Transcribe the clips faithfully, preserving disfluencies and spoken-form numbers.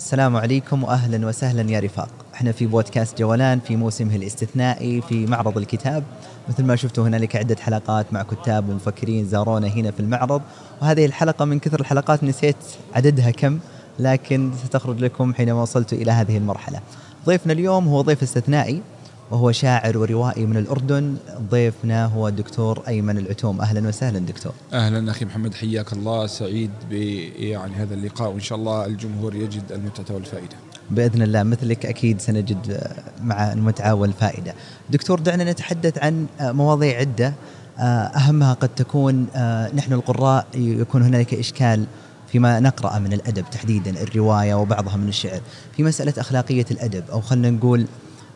السلام عليكم واهلا وسهلا يا رفاق. احنا في بودكاست جولان في موسمه الاستثنائي في معرض الكتاب. مثل ما شفتوا هنالك عدة حلقات مع كتاب ومفكرين زارونا هنا في المعرض، وهذه الحلقة من كثر الحلقات نسيت عددها كم، لكن ستخرج لكم حينما وصلت الى هذه المرحلة. ضيفنا اليوم هو ضيف استثنائي وهو شاعر وروائي من الأردن. ضيفنا هو الدكتور أيمن العتوم. أهلا وسهلا دكتور. أهلا أخي محمد، حياك الله. سعيد يعني هذا اللقاء، وإن شاء الله الجمهور يجد المتعة والفائدة بإذن الله. مثلك أكيد سنجد مع المتعة والفائدة. دكتور، دعنا نتحدث عن مواضيع عدة، أهمها قد تكون نحن القراء يكون هناك إشكال فيما نقرأ من الأدب، تحديدا الرواية وبعضها من الشعر، في مسألة أخلاقية الأدب، أو خلنا نقول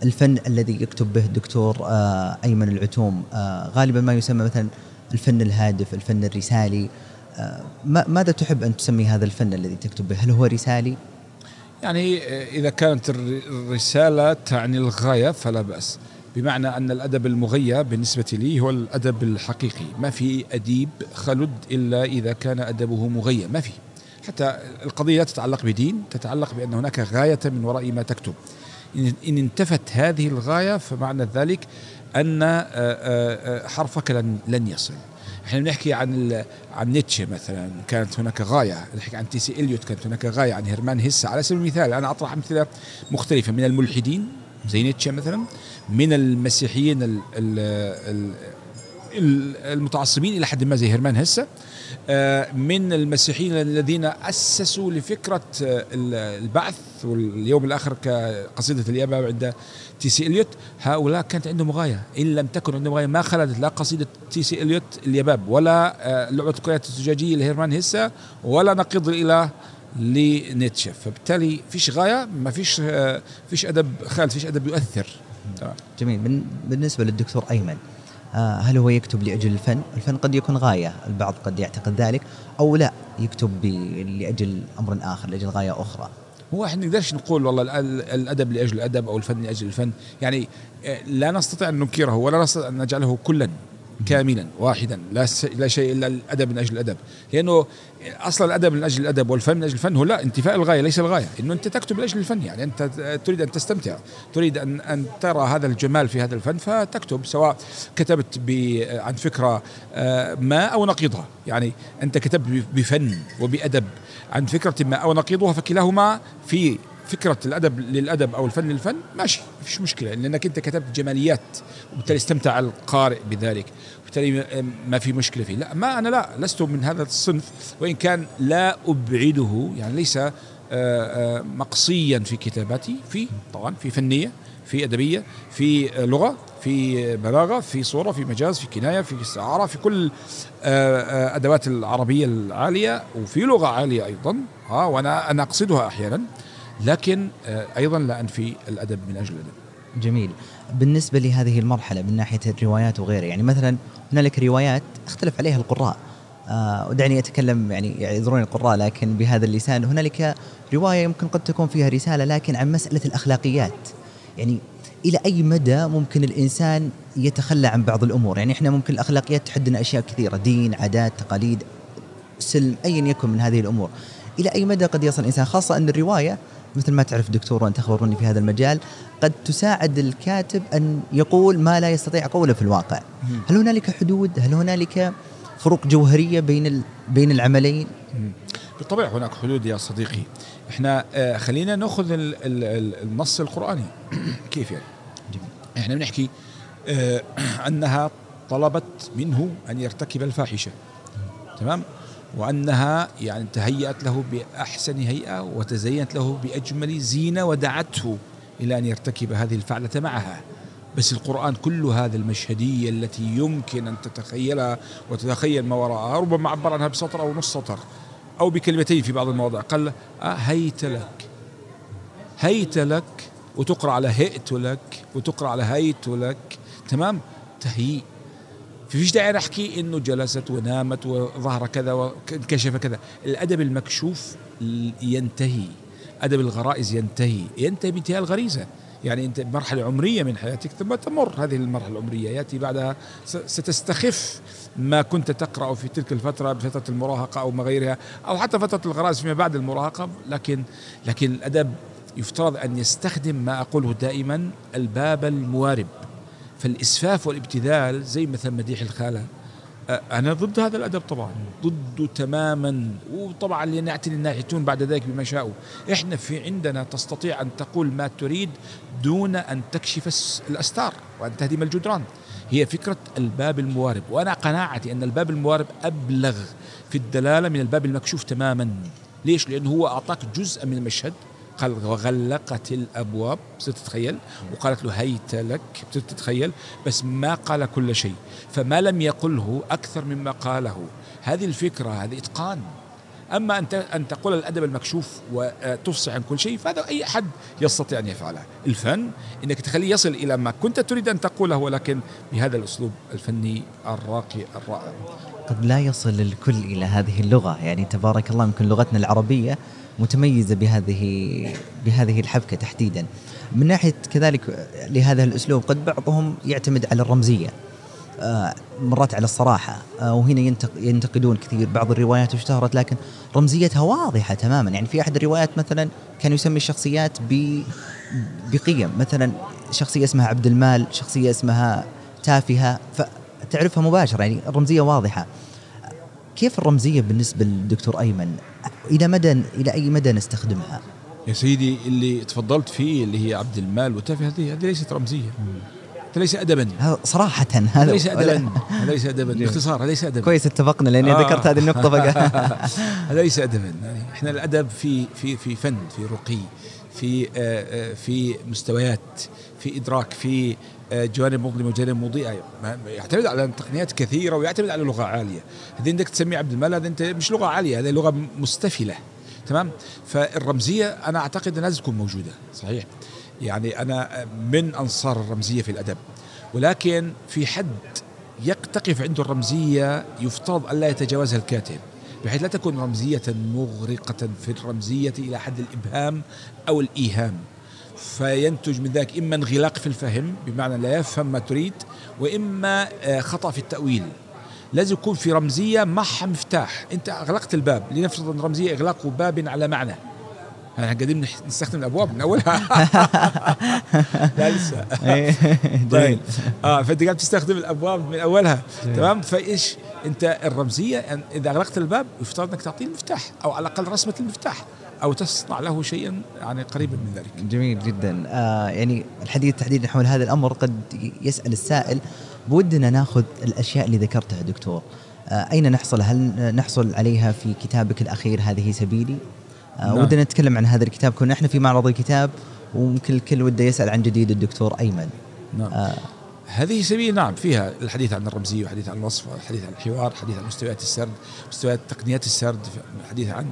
الفن الذي يكتب به الدكتور أيمن العتوم غالبا ما يسمى مثلا الفن الهادف، الفن الرسالي. ماذا تحب أن تسمي هذا الفن الذي تكتب به؟ هل هو رسالي؟ يعني إذا كانت الرسالة تعني الغاية فلا بأس، بمعنى أن الأدب المغية بالنسبة لي هو الأدب الحقيقي. ما في أديب خلد إلا إذا كان أدبه مغية، ما في. حتى القضية لا تتعلق بدين، تتعلق بأن هناك غاية من وراء ما تكتب. إن انتفت هذه الغاية فمعنى ذلك أن حرفك لن يصل. إحنا بنحكي عن عن نيتشه مثلا، كانت هناك غاية. نحكي عن تي. س. إليوت، كانت هناك غاية. عن هيرمان هسه على سبيل المثال. أنا أطرح أمثلة مختلفة من الملحدين زي نيتشه مثلا، من المسيحيين ال ال ال المتعصبين إلى حد ما زي هيرمان هسه، من المسيحيين الذين أسسوا لفكرة البعث واليوم الآخر كقصيدة اليابة عند تي. س. إليوت. هؤلاء كانت عندهم غاية، إن لم تكن عندهم غاية ما خلدت لا قصيدة تي. س. إليوت اليباب، ولا لعبة الكرة الزجاجية لهيرمان هسه، ولا نقيض الإله لنيتشه. فبالتالي فيش غاية، ما فيش فيش أدب خالد، فيش أدب يؤثر. جميل. بالنسبة للدكتور أيمن، هل هو يكتب لأجل الفن؟ الفن قد يكون غاية، البعض قد يعتقد ذلك، أو لا يكتب لأجل أمر آخر، لأجل غاية أخرى. هو احنا نقدرش نقول والله الأدب لأجل الأدب أو الفن لأجل الفن، يعني لا نستطيع أن ننكره ولا نستطيع أن نجعله كلا كاملا واحدا، لا لا شيء إلا الأدب من أجل الأدب، لأنه أصلا الأدب من أجل الأدب والفن من أجل الفن هو لا انتفاء الغاية، ليس الغاية. إنه أنت تكتب لأجل الفن، يعني أنت تريد أن تستمتع، تريد أن أن ترى هذا الجمال في هذا الفن فتكتب، سواء كتبت عن فكرة ما أو نقيضها. يعني أنت كتبت بفن وبأدب عن فكرة ما أو نقيضها، فكلاهما في فكرة الأدب للأدب أو الفن للفن، ماشي، ما فيش مشكلة، لأنك أنت كتبت جماليات وبالتالي استمتع القارئ بذلك، وبالتالي ما في مشكلة فيه. لا، ما أنا لا لست من هذا الصنف، وإن كان لا أبعده، يعني ليس مقصيا في كتاباتي، في طبعا في فنية، في أدبية، في لغة، في بلاغة، في صورة، في مجاز، في كناية، في استعارة، في كل أدوات العربية العالية، وفي لغة عالية أيضا، ها، وأنا أنا أقصدها أحيانا، لكن أيضا لا أنفي الأدب من أجل الأدب. جميل. بالنسبة لهذه المرحلة من ناحية الروايات وغيرها، يعني مثلا هنالك روايات اختلف عليها القراء، آه ودعني أتكلم يعني يعذروني القراء لكن بهذا اللسان، هنالك رواية يمكن قد تكون فيها رسالة لكن عن مسألة الأخلاقيات، يعني إلى أي مدى ممكن الإنسان يتخلى عن بعض الأمور؟ يعني إحنا ممكن الأخلاقيات تحدنا أشياء كثيرة، دين، عادات، تقاليد، سلم، أي يكن من هذه الأمور، إلى أي مدى قد يصل الإنسان؟ خاصة أن الرواية مثل ما تعرف دكتور وأنت خبرني في هذا المجال، قد تساعد الكاتب أن يقول ما لا يستطيع قوله في الواقع. هل هنالك حدود؟ هل هنالك فروق جوهرية بين بين العملين؟ بالطبع هناك حدود يا صديقي. احنا خلينا نأخذ النص القرآني. كيف يعني؟ احنا بنحكي أنها طلبت منه أن يرتكب الفاحشة، تمام؟ وأنها يعني تهيأت له بأحسن هيئة وتزينت له بأجمل زينة ودعته إلى أن يرتكب هذه الفعلة معها. بس القرآن كل هذا المشهدية التي يمكن أن تتخيلها وتتخيل ما وراءها، ربما عبر عنها بسطر أو نص سطر أو بكلمتين في بعض المواضع، قال هيت لك، هيت لك، وتقرأ على هئت لك، وتقرأ على هيت لك، تمام؟ تهيئ. فيش داعي أنا أحكي إنه جلست ونامت وظهر كذا وكشف كذا. الأدب المكشوف ينتهي، أدب الغرائز ينتهي، ينتهي بانتهاء الغريزة. يعني أنت بمرحلة عمرية من حياتك ثم تمر هذه المرحلة العمرية، يأتي بعدها ستستخف ما كنت تقرأ في تلك الفترة بفترة المراهقة أو ما غيرها أو حتى فترة الغراز فيما بعد المراهقة. لكن لكن الأدب يفترض أن يستخدم ما أقوله دائما، الباب الموارب. فالإسفاف والابتذال زي مثلا مديح الخالة، أنا ضد هذا الأدب طبعا، ضده تماما. وطبعا لنعتني الناحيتون بعد ذلك بما شاءوا. إحنا في عندنا تستطيع أن تقول ما تريد دون أن تكشف الأستار وأن تهدم الجدران، هي فكرة الباب الموارب. وأنا قناعتي أن الباب الموارب أبلغ في الدلالة من الباب المكشوف تماما. ليش؟ لأنه هو أعطاك جزء من المشهد، قال وغلقت الأبواب، ستتخيل، وقالت له هيت لك، ستتخيل، بس ما قال كل شيء. فما لم يقله أكثر مما قاله، هذه الفكرة، هذه إتقان. أما أن تقول الأدب المكشوف وتفصح عن كل شيء فهذا أي أحد يستطيع أن يفعله. الفن أنك تخليه يصل إلى ما كنت تريد أن تقوله، ولكن بهذا الأسلوب الفني الراقي الرائع. قد لا يصل الكل إلى هذه اللغة، يعني تبارك الله يمكن لغتنا العربية متميزة بهذه بهذه الحبكة تحديدا. من ناحية كذلك لهذا الأسلوب قد بعضهم يعتمد على الرمزية، مرات على الصراحة، وهنا ينتقدون كثير بعض الروايات اشتهرت لكن رمزيتها واضحة تماما. يعني في أحد الروايات مثلا كان يسمي الشخصيات بقيم، مثلا شخصية اسمها عبد المال، شخصية اسمها تافهة، فتعرفها مباشرة، يعني الرمزية واضحة. كيف الرمزية بالنسبة للدكتور أيمن؟ إلى مدى إلى أي مدى نستخدمها؟ يا سيدي اللي تفضلت فيه اللي هي عبد المال وتافه، هذه هذه ليست رمزية، هذا ليس أدبا صراحة، هذا ليس أدبا، هذا ليس أدبا باختصار، هذا ليس أدبا. كويس اتفقنا لأني آه. ذكرت هذه النقطة بقى. هذا ليس أدبا. يعني إحنا الأدب في في في فن، في رقي، في آه في مستويات، في إدراك، في جوانب مظلمة وجوانب مضيئة، يعتمد على تقنيات كثيرة ويعتمد على لغة عالية. هذه عندك تسمي عبد المال، هذا أنت مش لغة عالية، هذه لغة مستفلة. تمام. فالرمزية أنا أعتقد أنها لازم تكون موجودة، صحيح. يعني أنا من أنصار الرمزية في الأدب، ولكن في حد يقتقف عنده الرمزية يفترض ألا يتجاوزها الكاتب، بحيث لا تكون رمزية مغرقة في الرمزية إلى حد الإبهام أو الإيهام، فينتج من ذلك إما انغلاق في الفهم بمعنى لا يفهم ما تريد، وإما خطأ في التأويل. لازم يكون في رمزية معها مفتاح. أنت أغلقت الباب، لنفرض أن الرمزية إغلاق باب على معنى، احنا قاعدين نستخدم الابواب من اولها. لا لسه. طيب اه فانت قاعد تستخدم الابواب من اولها. تمام. فايش انت الرمزيه؟ اذا اغلقت الباب يفترض انك تعطيه المفتاح او على الاقل رسمه المفتاح او تصنع له شيئا يعني قريبا من ذلك. جميل جدا. آه يعني الحديث تحديدا حول هذا الامر قد يسال السائل، بودنا ناخذ الاشياء اللي ذكرتها دكتور، آه اين نحصل؟ هل نحصل عليها في كتابك الاخير هذه سبيلي؟ نعم. ودنا نتكلم عن هذا الكتاب، كنا احنا في معرض الكتاب وممكن الكل وده يسأل عن جديد الدكتور أيمن. نعم. آه. هذه سبيل نعم فيها الحديث عن الرمزية والحديث عن الوصف والحديث عن الحوار، الحديث عن مستويات السرد، مستويات تقنيات السرد، الحديث عن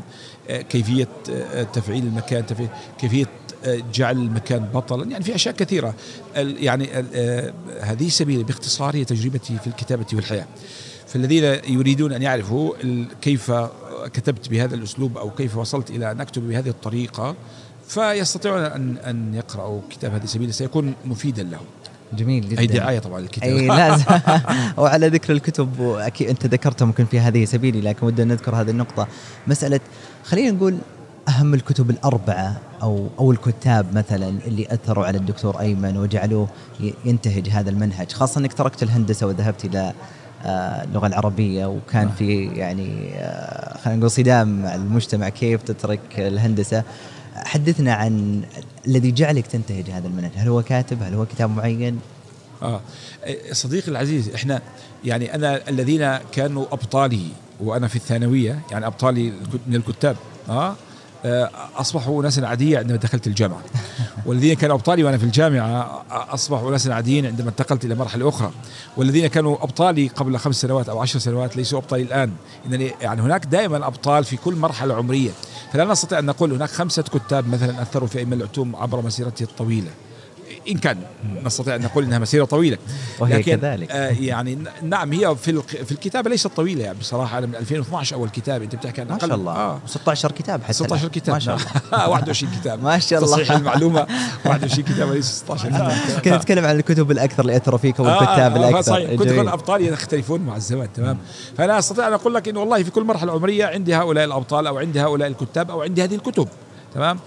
كيفية تفعيل المكان، كيفية جعل المكان بطلا، يعني في أشياء كثيرة. يعني هذه سبيل باختصار هي تجربتي في الكتابة والحياة. فالذين يريدون أن يعرفوا كيف كتبت بهذا الأسلوب أو كيف وصلت إلى أن أكتب بهذه الطريقة فيستطيعون أن أن يقرأوا كتاب هذه سبيل، سيكون مفيدا لهم. جميل جدا. أي دعاية طبعا للكتاب. أي لازم. وعلى ذكر الكتب أكيد أنت ذكرتها ممكن في هذه سبيلي، لكن ودنا نذكر هذه النقطة، مسألة خلينا نقول أهم الكتب الأربعة أو أو الكتاب مثلا اللي أثروا على الدكتور أيمن وجعلوه ينتهج هذا المنهج، خاصة أنك تركت الهندسة وذهبت إلى اللغة العربية، وكان في يعني خلينا نقول صدام مع المجتمع كيف تترك الهندسة. حدثنا عن الذي جعلك تنتهج هذا المنهج، هل هو كاتب؟ هل هو كتاب معين؟ آه صديقي العزيز، إحنا يعني أنا الذين كانوا أبطالي وأنا في الثانوية، يعني أبطالي من الكتاب آه أصبحوا ناسا عادية عندما دخلت الجامعة، والذين كانوا أبطالي وأنا في الجامعة أصبحوا ناسا عاديين عندما انتقلت إلى مرحلة أخرى، والذين كانوا أبطالي قبل خمس سنوات أو عشر سنوات ليسوا أبطالي الآن. إنني يعني هناك دائما أبطال في كل مرحلة عمرية، فلا نستطيع أن نقول هناك خمسة كتاب مثلا أثروا في أيمن العتوم عبر مسيرته الطويلة. إن كان نستطيع أن نقول أنها مسيرة طويلة وهي لكن كذلك. آه يعني نعم هي في في الكتابة ليست طويلة يعني بصراحة. أنا من ألفين واثناشر أول كتاب أنت بتحكي عنها ما شاء الله آه. ستة عشر كتاب حتى ستة عشر كتاب ما شاء الله واحد وعشرين كتاب ما شاء الله تصحيح المعلومة واحد وعشرين كتاب وليس ستة عشر. كنت أتكلم عن الكتب الأكثر اللي أثروا فيك والكتاب آه الأكثر صحيح. كتب الأبطال يختلفون مع الزمن تمام. فأنا أستطيع أن أقول لك إنه والله في كل مرحلة عمرية عندي هؤلاء الأبطال أو عندي هؤلاء الكتاب أو عندي هذه الكتب تمام.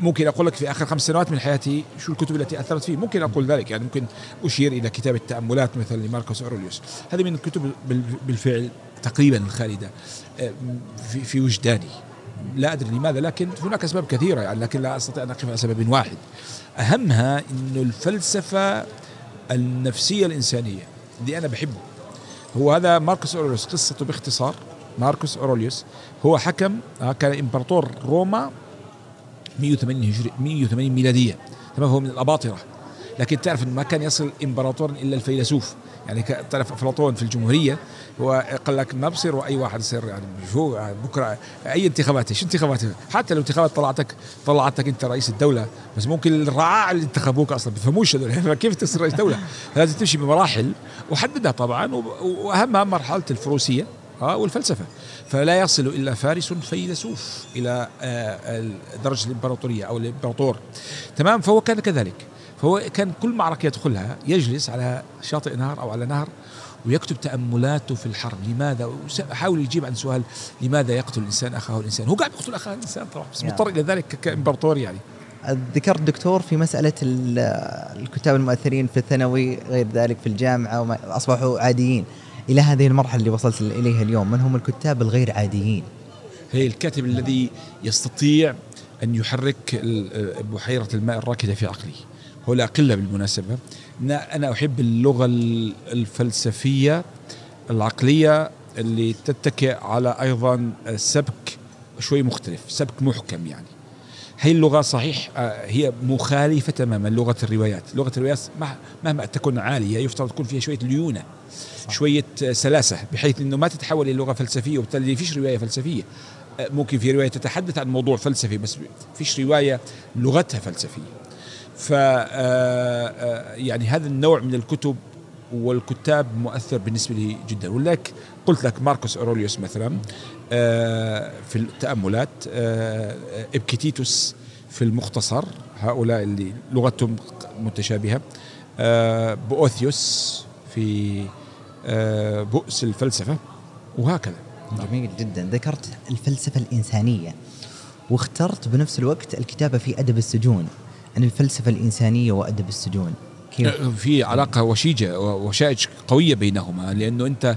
ممكن أقول لك في آخر خمس سنوات من حياتي شو الكتب التي أثرت فيه، ممكن أقول ذلك يعني. ممكن أشير إلى كتاب التأملات مثلا لماركوس أوريليوس، هذه من الكتب بالفعل تقريبا الخالدة في وجداني، لا أدري لماذا، لكن هناك أسباب كثيرة يعني، لكن لا أستطيع أن أقف على سبب واحد. أهمها إنه الفلسفة النفسية الإنسانية اللي أنا بحبه هو هذا ماركوس أوريليوس. قصته باختصار، ماركوس أوريليوس هو حكم كان إمبراطور روما مئة وثمانين هجري مئة وثمانين ميلادية تمام. هو من الأباطرة، لكن تعرف أن ما كان يصل إمبراطور إلا الفيلسوف يعني. تعرف أفلاطون في الجمهورية هو قال لك ما بصير وأي واحد يصير يعني شو بكرة أي انتخابات، شو انتخابات حتى لو انتخابات طلعتك طلعتك أنت رئيس الدولة، بس ممكن الرعاع اللي انتخبوك أصلا بفهموش هذول كيف تصير رئيس دولة. لازم تمشي بمراحل وحددها طبعا، وأهمها مرحلة الفروسية والفلسفة. فلا يصل إلا فارس فيلسوف إلى درجة الإمبراطورية أو الإمبراطور تمام. فهو كان كذلك، فهو كان كل معركة يدخلها يجلس على شاطئ نهر أو على نهر ويكتب تأملاته في الحرب، لماذا، وحاول يجيب عن سؤال لماذا يقتل الإنسان أخاه الإنسان. هو قاعد يقتل أخاه الإنسان طبعا، بس مضطر إلى ذلك كإمبراطور يعني. ذكرت دكتور في مسألة الكتاب المؤثرين في الثانوي غير ذلك في الجامعة أصبحوا عاديين، إلى هذه المرحلة اللي وصلت إليها اليوم، من هم الكتاب الغير عاديين؟ هي الكاتب الذي يستطيع أن يحرك بحيرة الماء الراكدة في عقلي، هو لا قلة بالمناسبة. أنا أحب اللغة الفلسفية العقلية اللي تتكئ على أيضا سبك شوي مختلف، سبك محكم يعني. هي اللغة صحيح هي مخالفة تماما لغة الروايات. لغة الروايات مهما تكون عالية يفترض تكون فيها شوية ليونة شوية سلاسة، بحيث أنه ما تتحول إلى لغة فلسفية، وبالتالي فيش رواية فلسفية. ممكن في رواية تتحدث عن موضوع فلسفي بس فيش رواية لغتها فلسفية. ف يعني هذا النوع من الكتب والكتاب مؤثر بالنسبة لي جدا. ولك قلت لك ماركوس أوريليوس مثلا في التأملات، إبكتيتوس في المختصر، هؤلاء اللي لغتهم متشابهة، بوثيوس في بؤس الفلسفة، وهكذا. جميل جدا. ذكرت الفلسفة الإنسانية واخترت بنفس الوقت الكتابة في أدب السجون، عن الفلسفة الإنسانية وأدب السجون. في علاقة وشيجة وشائج قوية بينهما، لأنه أنت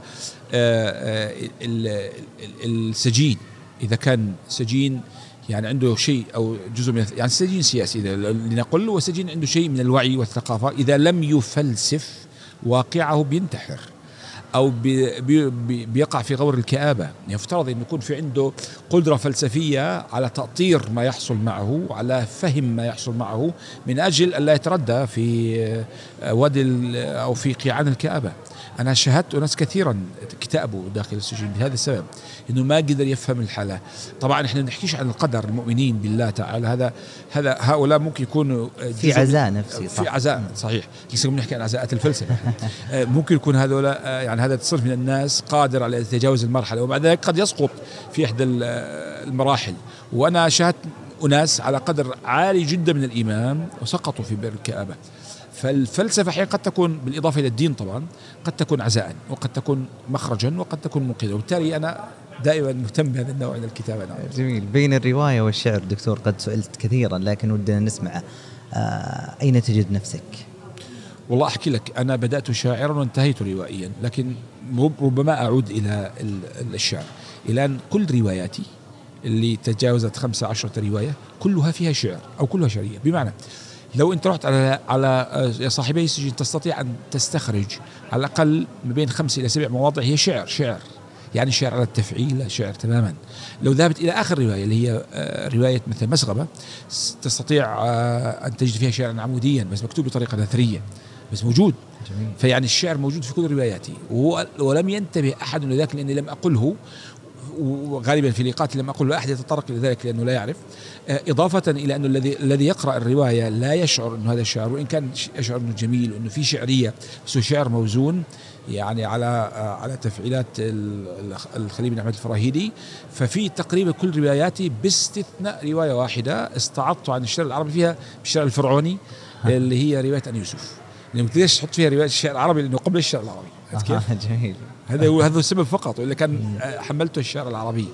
السجين إذا كان سجين يعني عنده شيء أو جزء من يعني سجين سياسي لنقول، وسجين عنده شيء من الوعي والثقافة، إذا لم يفلسف واقعه بينتحر أو بي بي بيقع في غور الكآبة. يفترض أن يكون في عنده قدرة فلسفية على تأطير ما يحصل معه، على فهم ما يحصل معه، من أجل أن لا يتردى في وادي أو في قيعان الكآبة. أنا شاهدت ناس كثيرا اكتئبوا داخل السجن بهذا السبب، إنه ما قدر يفهم الحالة. طبعا إحنا نحكيش عن القدر، المؤمنين بالله تعالى هذا هذا هؤلاء ممكن يكونوا في عزاء نفسي، في عزاء صحيح. كيف نحكي عن عزاءات الفلسفة؟ ممكن يكون هذولا يعني هذا تصير من الناس قادر على تجاوز المرحلة، وبعد ذلك قد يسقط في إحدى المراحل. وأنا شاهدت أناس على قدر عالي جدا من الإيمان وسقطوا في بئر الكآبة. فالفلسفة حين قد تكون بالإضافة إلى الدين طبعا قد تكون عزاء، وقد تكون مخرجا، وقد تكون منقذا. وبالتالي أنا دائما مهتم بهذا النوع من الكتابة. نعم. جميل. بين الرواية والشعر دكتور قد سئلت كثيرا، لكن ودنا نسمع آه أين تجد نفسك؟ والله أحكي لك، أنا بدأت شاعرا وانتهيت روائيا، لكن ربما أعود إلى الشعر. الآن كل رواياتي اللي تجاوزت خمسة عشرة رواية كلها فيها شعر أو كلها شعرية. بمعنى لو أنت رحت على على يا صاحبي السجن تستطيع أن تستخرج على الأقل ما بين خمس إلى سبع مواضع هي شعر شعر يعني شعر على التفعيل، شعر تماما. لو ذهبت إلى آخر رواية اللي هي رواية مثل مسغبة تستطيع أن تجد فيها شعرا عموديا بس مكتوب بطريقة نثرية، بس موجود. جميل. فيعني الشعر موجود في كل رواياتي، ولم ينتبه أحد لذلك لأني لم أقله، وغالبا في لقاءات لما أقول أحد يتطرق لذلك لأنه لا يعرف، إضافة إلى أنه الذي الذي يقرأ الرواية لا يشعر أنه هذا الشعر، وإن كان يشعر أنه جميل وأنه في شعرية، بس شعر موزون يعني على على تفعيلات الخليل بن أحمد الفراهيدي. ففي تقريبا كل رواياتي باستثناء رواية واحدة استعضت عن الشعر العربي فيها بالشعر الفرعوني اللي هي رواية أن يوسف، لأنه يعني ليش تحط فيها رواية الشعر العربي لأنه قبل الشعر العربي. كيف؟ جميل. هذا هو هذا السبب فقط، وإلا كان حملته الشعر العربي.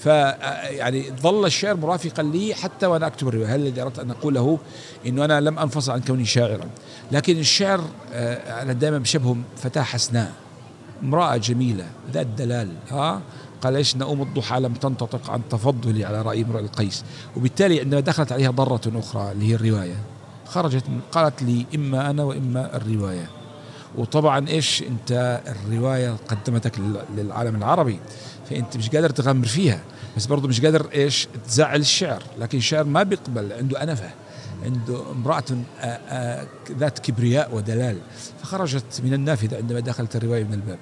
ف يعني ظل الشعر مرافقا لي حتى وأنا أكتب الرواية. هل الذي أردت أن أقوله إنه أنا لم أنفصل عن كوني شاعرا، لكن الشعر أنا دائما بشبهه فتاة حسناء، امرأة جميلة ذات دلال، ها قال ايش نؤم الضحى لم تنطق عن تفضلي على رأي امرؤ القيس، وبالتالي عندما دخلت عليها ضرة أخرى اللي هي الرواية خرجت قالت لي إما أنا وإما الرواية. وطبعا إيش أنت الرواية قدمتك للعالم العربي، فأنت مش قادر تغمر فيها، بس برضو مش قادر إيش تزعل الشعر. لكن الشعر ما بيقبل، عنده أنفة، عنده امرأة ذات كبرياء ودلال، فخرجت من النافذة عندما دخلت الرواية من الباب.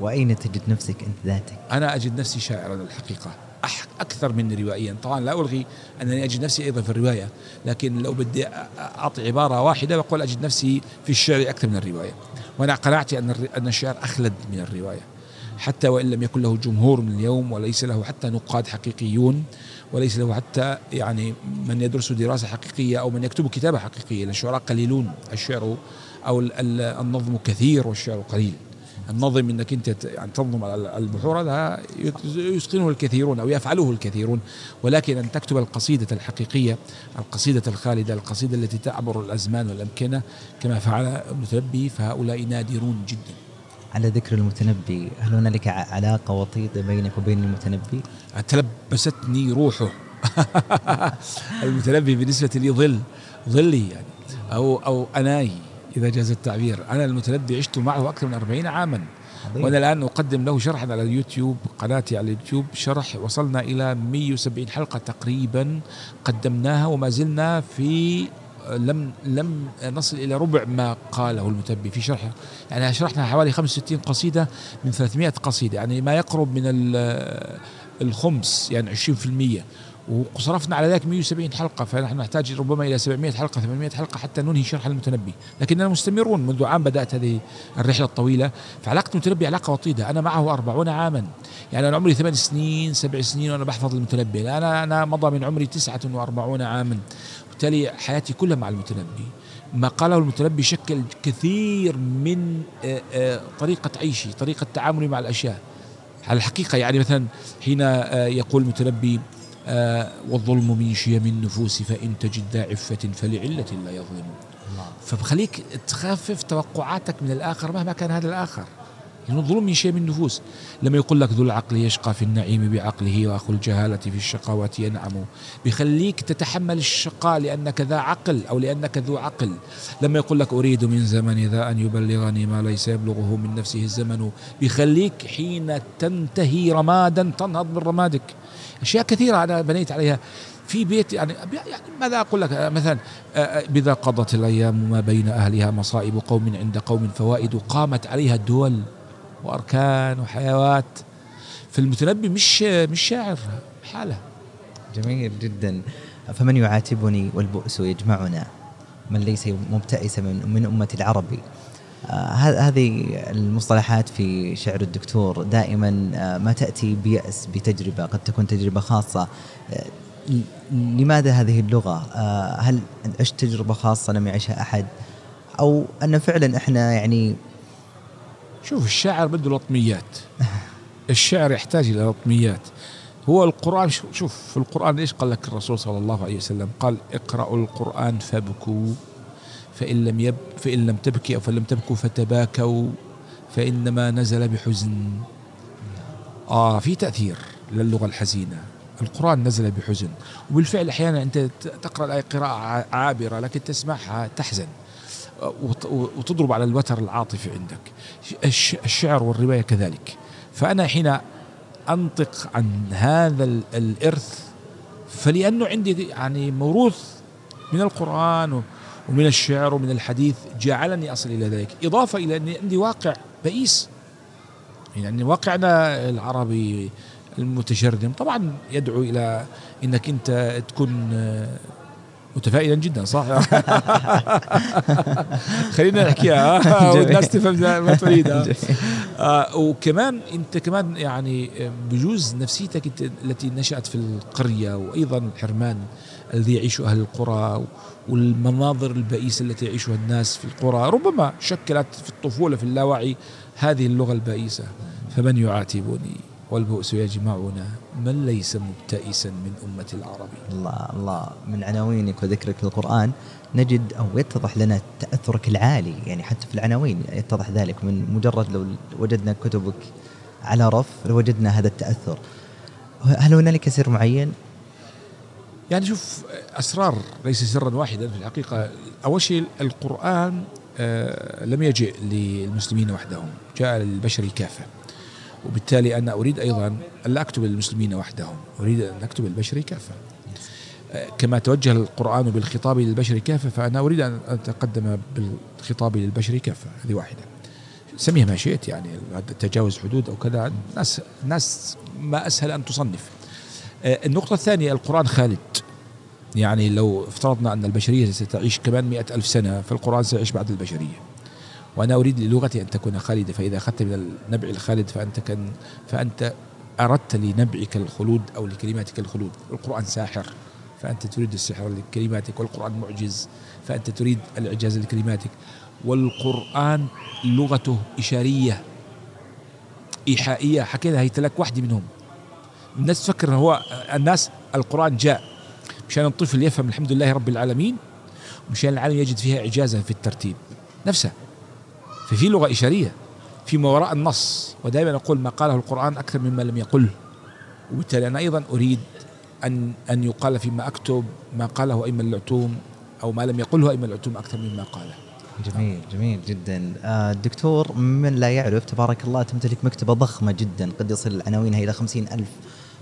وأين تجد نفسك أنت ذاتك؟ أنا أجد نفسي شاعرا الحقيقة أكثر من روائيا. طبعا لا ألغي أنني أجد نفسي أيضا في الرواية، لكن لو بدي أعطي عبارة واحدة بقول أجد نفسي في الشعر أكثر من الرواية. وأنا قناعتي أن الشعر أخلد من الرواية، حتى وإن لم يكن له جمهور من اليوم، وليس له حتى نقاد حقيقيون، وليس له حتى يعني من يدرس دراسة حقيقية أو من يكتب كتابة حقيقية. الشعراء قليلون، الشعر أو النظم كثير والشعر قليل. النظم انك انت يعني تنظم على البحور هذا يتقنه الكثيرون او يفعله الكثيرون، ولكن ان تكتب القصيده الحقيقيه، القصيده الخالده، القصيده التي تعبر الازمان والامكنه كما فعل المتنبي، فهؤلاء نادرون جدا. على ذكر المتنبي، هل هنالك علاقه وطيده بينك وبين المتنبي؟ تلبستني روحه. المتنبي بالنسبه لي ظل ظلي يعني او او اناي إذا جاز التعبير. أنا المتنبي عشت معه أكثر من أربعين عاما، وأنا الآن أقدم له شرحا على اليوتيوب، قناتي على اليوتيوب شرح وصلنا إلى مئة وسبعين حلقة تقريبا قدمناها، وما زلنا في لم لم نصل إلى ربع ما قاله المتنبي في شرحه. يعني شرحنا حوالي خمسة وستين قصيدة من ثلاثمئة قصيدة، يعني ما يقرب من الخمس يعني عشرين بالمئة، وصرفنا على ذلك مئة وسبعين حلقة، فنحن نحتاج ربما إلى سبعمئة حلقة ثمانمئة حلقة حتى ننهي شرح المتنبي. لكننا مستمرون منذ عام بدأت هذه الرحلة الطويلة. فعلاقة المتنبي علاقة وطيدة، أنا معه أربعون عاما، يعني أنا عمري ثمان سنين سبع سنين وأنا بحفظ المتنبي. أنا أنا مضى من عمري تسعة وأربعون عاما، وبالتالي حياتي كلها مع المتنبي. ما قاله المتنبي شكل كثير من طريقة عيشي، طريقة تعاملي مع الأشياء على الحقيقة. يعني مثلا حين يقول المتنبي آه والظلم من شيم النفوس فإن تجد ذا عفة فلعلة لا يظلم، فبخليك تخفف توقعاتك من الآخر مهما كان هذا الآخر، لأنه يعني الظلم من شيم النفوس. لما يقول لك ذو العقل يشقى في النعيم بعقله وأخو الجهالة في الشقاوة ينعم، بخليك تتحمل الشقاء لأنك ذا عقل أو لأنك ذو عقل. لما يقول لك أريد من زمن ذا أن يبلغني ما ليس يبلغه من نفسه الزمن، بخليك حين تنتهي رمادا تنهض من رمادك. أشياء كثيرة أنا بنيت عليها في بيتي. يعني, يعني ماذا أقول لك مثلا؟ بذا قضت الأيام ما بين أهلها مصائب قوم عند قوم فوائد قامت عليها الدول وأركان وحيوات. فالمتنبي مش مش شاعر حالة. جميل جدا. فمن يعاتبني والبؤس يجمعنا، من ليس مبتئسا من, من أمة العربي. هذه المصطلحات في شعر الدكتور دائما ما تأتي بيأس، بتجربة قد تكون تجربة خاصة. لماذا هذه اللغة؟ هل عشت تجربة خاصة لم يعيشها أحد، أو أن فعلا إحنا يعني شوف الشاعر بده لطميات. الشعر يحتاج إلى لطميات. هو القرآن، شوف في القرآن إيش قال لك الرسول صلى الله عليه وسلم؟ قال اقرأوا القرآن فابكوا فإن لم يب فإن لم تبكي أو فإن لم تبكوا فتباكوا فإنما نزل بحزن. آه في تأثير للغة الحزينة. القرآن نزل بحزن، وبالفعل أحيانا أنت تقرأ الآية قراءة عابرة لكن تسمعها تحزن وتضرب على الوتر العاطفي عندك. الشعر والرواية كذلك. فأنا حين أنطق عن هذا الإرث فلأنه عندي يعني موروث من القرآن ومن الشعر ومن الحديث جعلني أصل إلى ذلك، إضافة إلى أني عندي واقع بئيس. يعني واقعنا العربي المتشرذم طبعا يدعو إلى أنك أنت تكون متفائلا جدا، صح؟ خلينا نحكيها والناس تفهم ما تريدها. وكمان انت كمان يعني بجوز نفسيتك التي نشأت في القرية، وايضا الحرمان الذي يعيشه اهل القرى والمناظر البائسة التي يعيشها الناس في القرى، ربما شكلت في الطفولة في اللاوعي هذه اللغة البائسة. فمن يعاتبني والبؤس يجمعنا، من ليس مبتئسا من أمة العرب. الله الله، من عناوينك وذكرك للقرآن نجد أو يتضح لنا تأثرك العالي، يعني حتى في العناوين يتضح ذلك. من مجرد لو وجدنا كتبك على رف لوجدنا هذا التأثر. هل هنالك سر معين؟ يعني شوف، أسرار ليس سرا واحدا في الحقيقة. أول شيء القرآن آه لم يجئ للمسلمين وحدهم، جاء للبشر كافة، وبالتالي أنا أريد أيضا أن لا أكتب للمسلمين وحدهم، أريد أن أكتب للبشر كافة. كما توجه القرآن بالخطاب للبشر كافة، فأنا أريد أن أتقدم بالخطاب للبشر كافة. هذه واحدة، سميها ما شئت، يعني تجاوز حدود أو كذا، الناس, الناس ما أسهل أن تصنف. النقطة الثانية، القرآن خالد، يعني لو افترضنا أن البشرية ستعيش كمان مئة ألف سنة، فالقرآن سيعيش بعد البشرية، وأنا أريد للغتي أن تكون خالدة. فإذا أخذت من النبع الخالد فأنت, كان فأنت أردت لنبعك الخلود أو لكلماتك الخلود. القرآن ساحر، فأنت تريد السحر لكلماتك، والقرآن معجز، فأنت تريد الإعجاز لكلماتك. والقرآن لغته إشارية إيحائية، حكينا هي تلك واحدة منهم. الناس تفكر هو الناس القرآن جاء مشان الطفل يفهم الحمد لله رب العالمين، مشان العالم يجد فيها إعجازا في الترتيب نفسه. ففي لغة إشارية في ما وراء النص، ودائما أقول ما قاله القرآن أكثر مما لم يقله، وبالتالي أنا أيضا أريد أن أن يقال فيما أكتب ما قاله أيمن العتوم، أو ما لم يقله أيمن العتوم أكثر مما قاله. جميل جميل جدا. الدكتور من لا يعرف، تبارك الله تمتلك مكتبة ضخمة جدا، قد يصل العناوين إلى خمسين ألف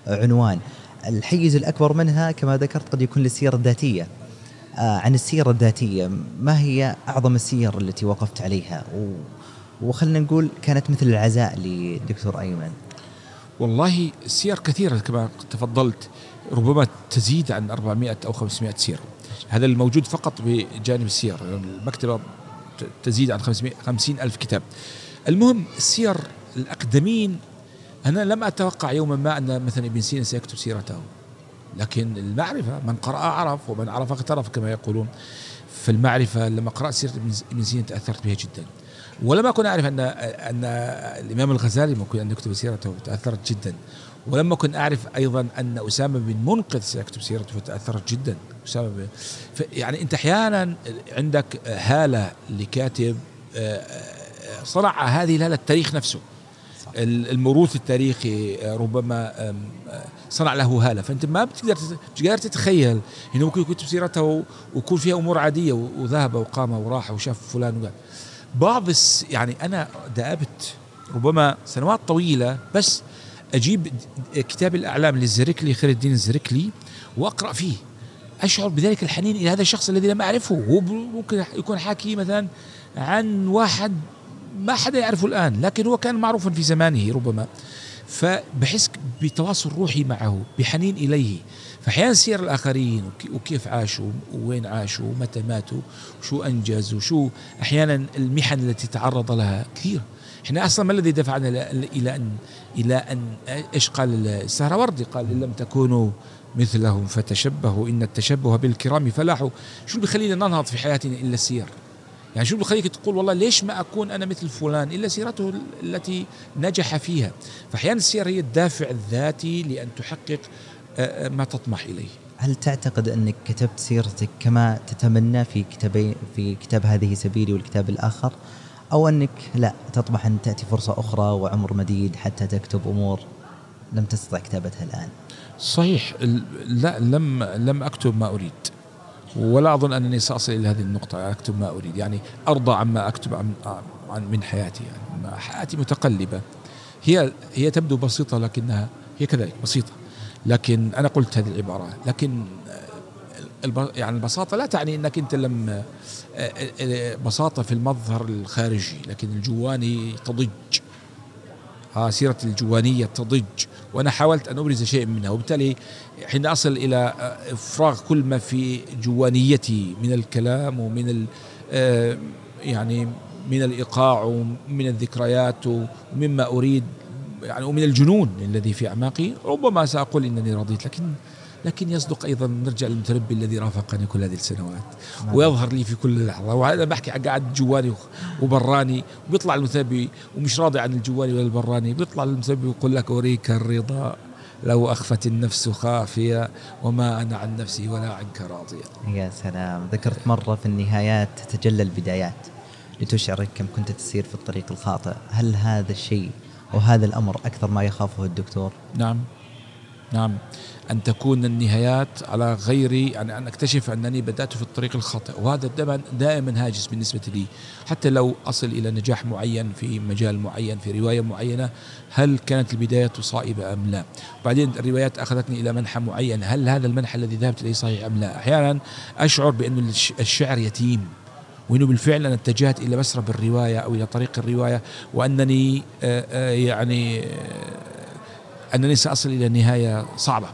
عنوان. الحيز الأكبر منها كما ذكرت قد يكون للسيرة الذاتية. عن السيرة الذاتية، ما هي أعظم السير التي وقفت عليها، وخلنا نقول كانت مثل العزاء للدكتور أيمن؟ والله السير كثيرة كما تفضلت، ربما تزيد عن أربعمائة أو خمسمائة سير. هذا الموجود فقط بجانب السير، المكتبة تزيد عن خمسين ألف كتاب. المهم السير الأقدمين، أنا لم أتوقع يوما ما أن مثلا ابن سينا سيكتب سيرته، لكن المعرفة من قرأ عرف، ومن عرف اقترف كما يقولون. فالمعرفة لما قرأت سيرة ابن سينا تأثرت بها جدا، ولما كنت أعرف أن أن الإمام الغزالي ممكن أن يكتب سيرته تأثرت جدا، ولما كنت أعرف أيضا أن أسامة بن منقذ سيكتب سيرته تأثرت جدا. أسامة بن... يعني أنت أحيانا عندك هالة لكاتب صنع هذه الهالة التاريخ نفسه، الموروث التاريخي ربما صنع له هالة، فأنت ما بتقدر تقدر تتخيل إنه ممكن يكتب سيرته ويكون فيها أمور عادية، وذهب وقام وراح وشاف فلان وقال بعض. يعني أنا دأبت ربما سنوات طويلة بس أجيب كتاب الأعلام للزركلي، خير الدين زركلي، وأقرأ فيه، أشعر بذلك الحنين إلى هذا الشخص الذي لم أعرفه. هو ممكن يكون حاكي مثلا عن واحد ما حدا يعرفه الآن، لكن هو كان معروفا في زمانه ربما، فبحس بتواصل روحي معه، بحنين إليه. فأحيانا سير الآخرين وكيف عاشوا ووين عاشوا ومتى ماتوا وشو أنجزوا وشو أحيانا المحن التي تعرض لها كثير. إحنا أصلا ما الذي دفعنا إلى أن إلى أن إيش قال السهروردي؟ قال إن لم تكونوا مثلهم فتشبهوا، إن التشبه بالكرام فلاحوا. شو اللي بيخلينا ننهض في حياتنا إلا السير؟ يعني شو بخليك تقول والله ليش ما أكون أنا مثل فلان إلا سيرته التي نجح فيها. فأحيانا السير هي الدافع الذاتي لأن تحقق ما تطمح إليه. هل تعتقد أنك كتبت سيرتك كما تتمنى في كتابي في كتاب هذه سبيلي والكتاب الآخر، أو أنك لا تطمح أن تأتي فرصة أخرى وعمر مديد حتى تكتب أمور لم تستطع كتابتها الآن؟ صحيح، لا لم لم أكتب ما أريد، ولا أظن أنني سأصل إلى هذه النقطة. أكتب ما أريد يعني أرضى عما أكتب عن, عن من حياتي. يعني حياتي متقلبة، هي هي تبدو بسيطة لكنها هي كذلك بسيطة. لكن أنا قلت هذه العبارة، لكن يعني البساطة لا تعني أنك أنت لم بساطة في المظهر الخارجي، لكن الجواني تضج. ها سيرة الجوانية تضج، وأنا حاولت أن أبرز شيء منها، وبالتالي حين أصل إلى إفراغ كل ما في جوانيتي من الكلام ومن يعني من الإيقاع ومن الذكريات ومما أريد يعني ومن الجنون الذي في أعماقي، ربما سأقول إنني رضيت. لكن لكن يصدق أيضا نرجع للمتنبي الذي رافقني كل هذه السنوات ويظهر لي في كل لحظة، وأنا بحكي قاعد جواني وبراني، وبيطلع المتنبي ومش راضي عن الجواني ولا البراني، بيطلع المتنبي ويقول لك أريك الرضا لو أخفت النفس خافية وما أنا عن نفسي ولا عنك راضية. يا سلام، ذكرت مرة في النهايات تتجلى البدايات لتشعرك كم كنت تسير في الطريق الخاطئ. هل هذا الشيء وهذا الأمر أكثر ما يخافه الدكتور؟ نعم نعم، أن تكون النهايات على غيري، يعني أن أكتشف أنني بدأت في الطريق الخاطئ، وهذا دائما هاجس بالنسبة لي. حتى لو أصل إلى نجاح معين في مجال معين في رواية معينة، هل كانت البداية صائبة أم لا؟ بعدين الروايات أخذتني إلى منحى معين، هل هذا المنحى الذي ذهبت إليه صحيح أم لا؟ أحيانا أشعر بأن الشعر يتيم، وإنه بالفعل أنا اتجهت إلى مسرب الرواية أو إلى طريق الرواية، وأنني يعني أنني سأصل إلى نهاية صعبة،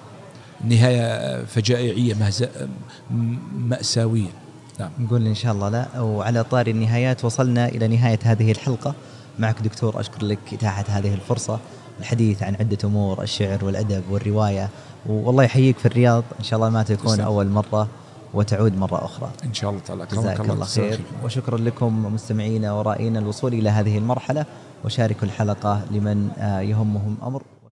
نهاية فجائعية مأساوية. نعم. نقول إن شاء الله لا. وعلى طاري النهايات وصلنا إلى نهاية هذه الحلقة معك دكتور، أشكر لك إتاحة هذه الفرصة الحديث عن عدة أمور، الشعر والأدب والرواية، والله يحييك في الرياض، إن شاء الله ما تكون بسنة. أول مرة وتعود مرة أخرى إن شاء الله تعالى. جزاك الله خير، وشكرا لكم مستمعينا ورائينا الوصول إلى هذه المرحلة، وشاركوا الحلقة لمن يهمهم أمر.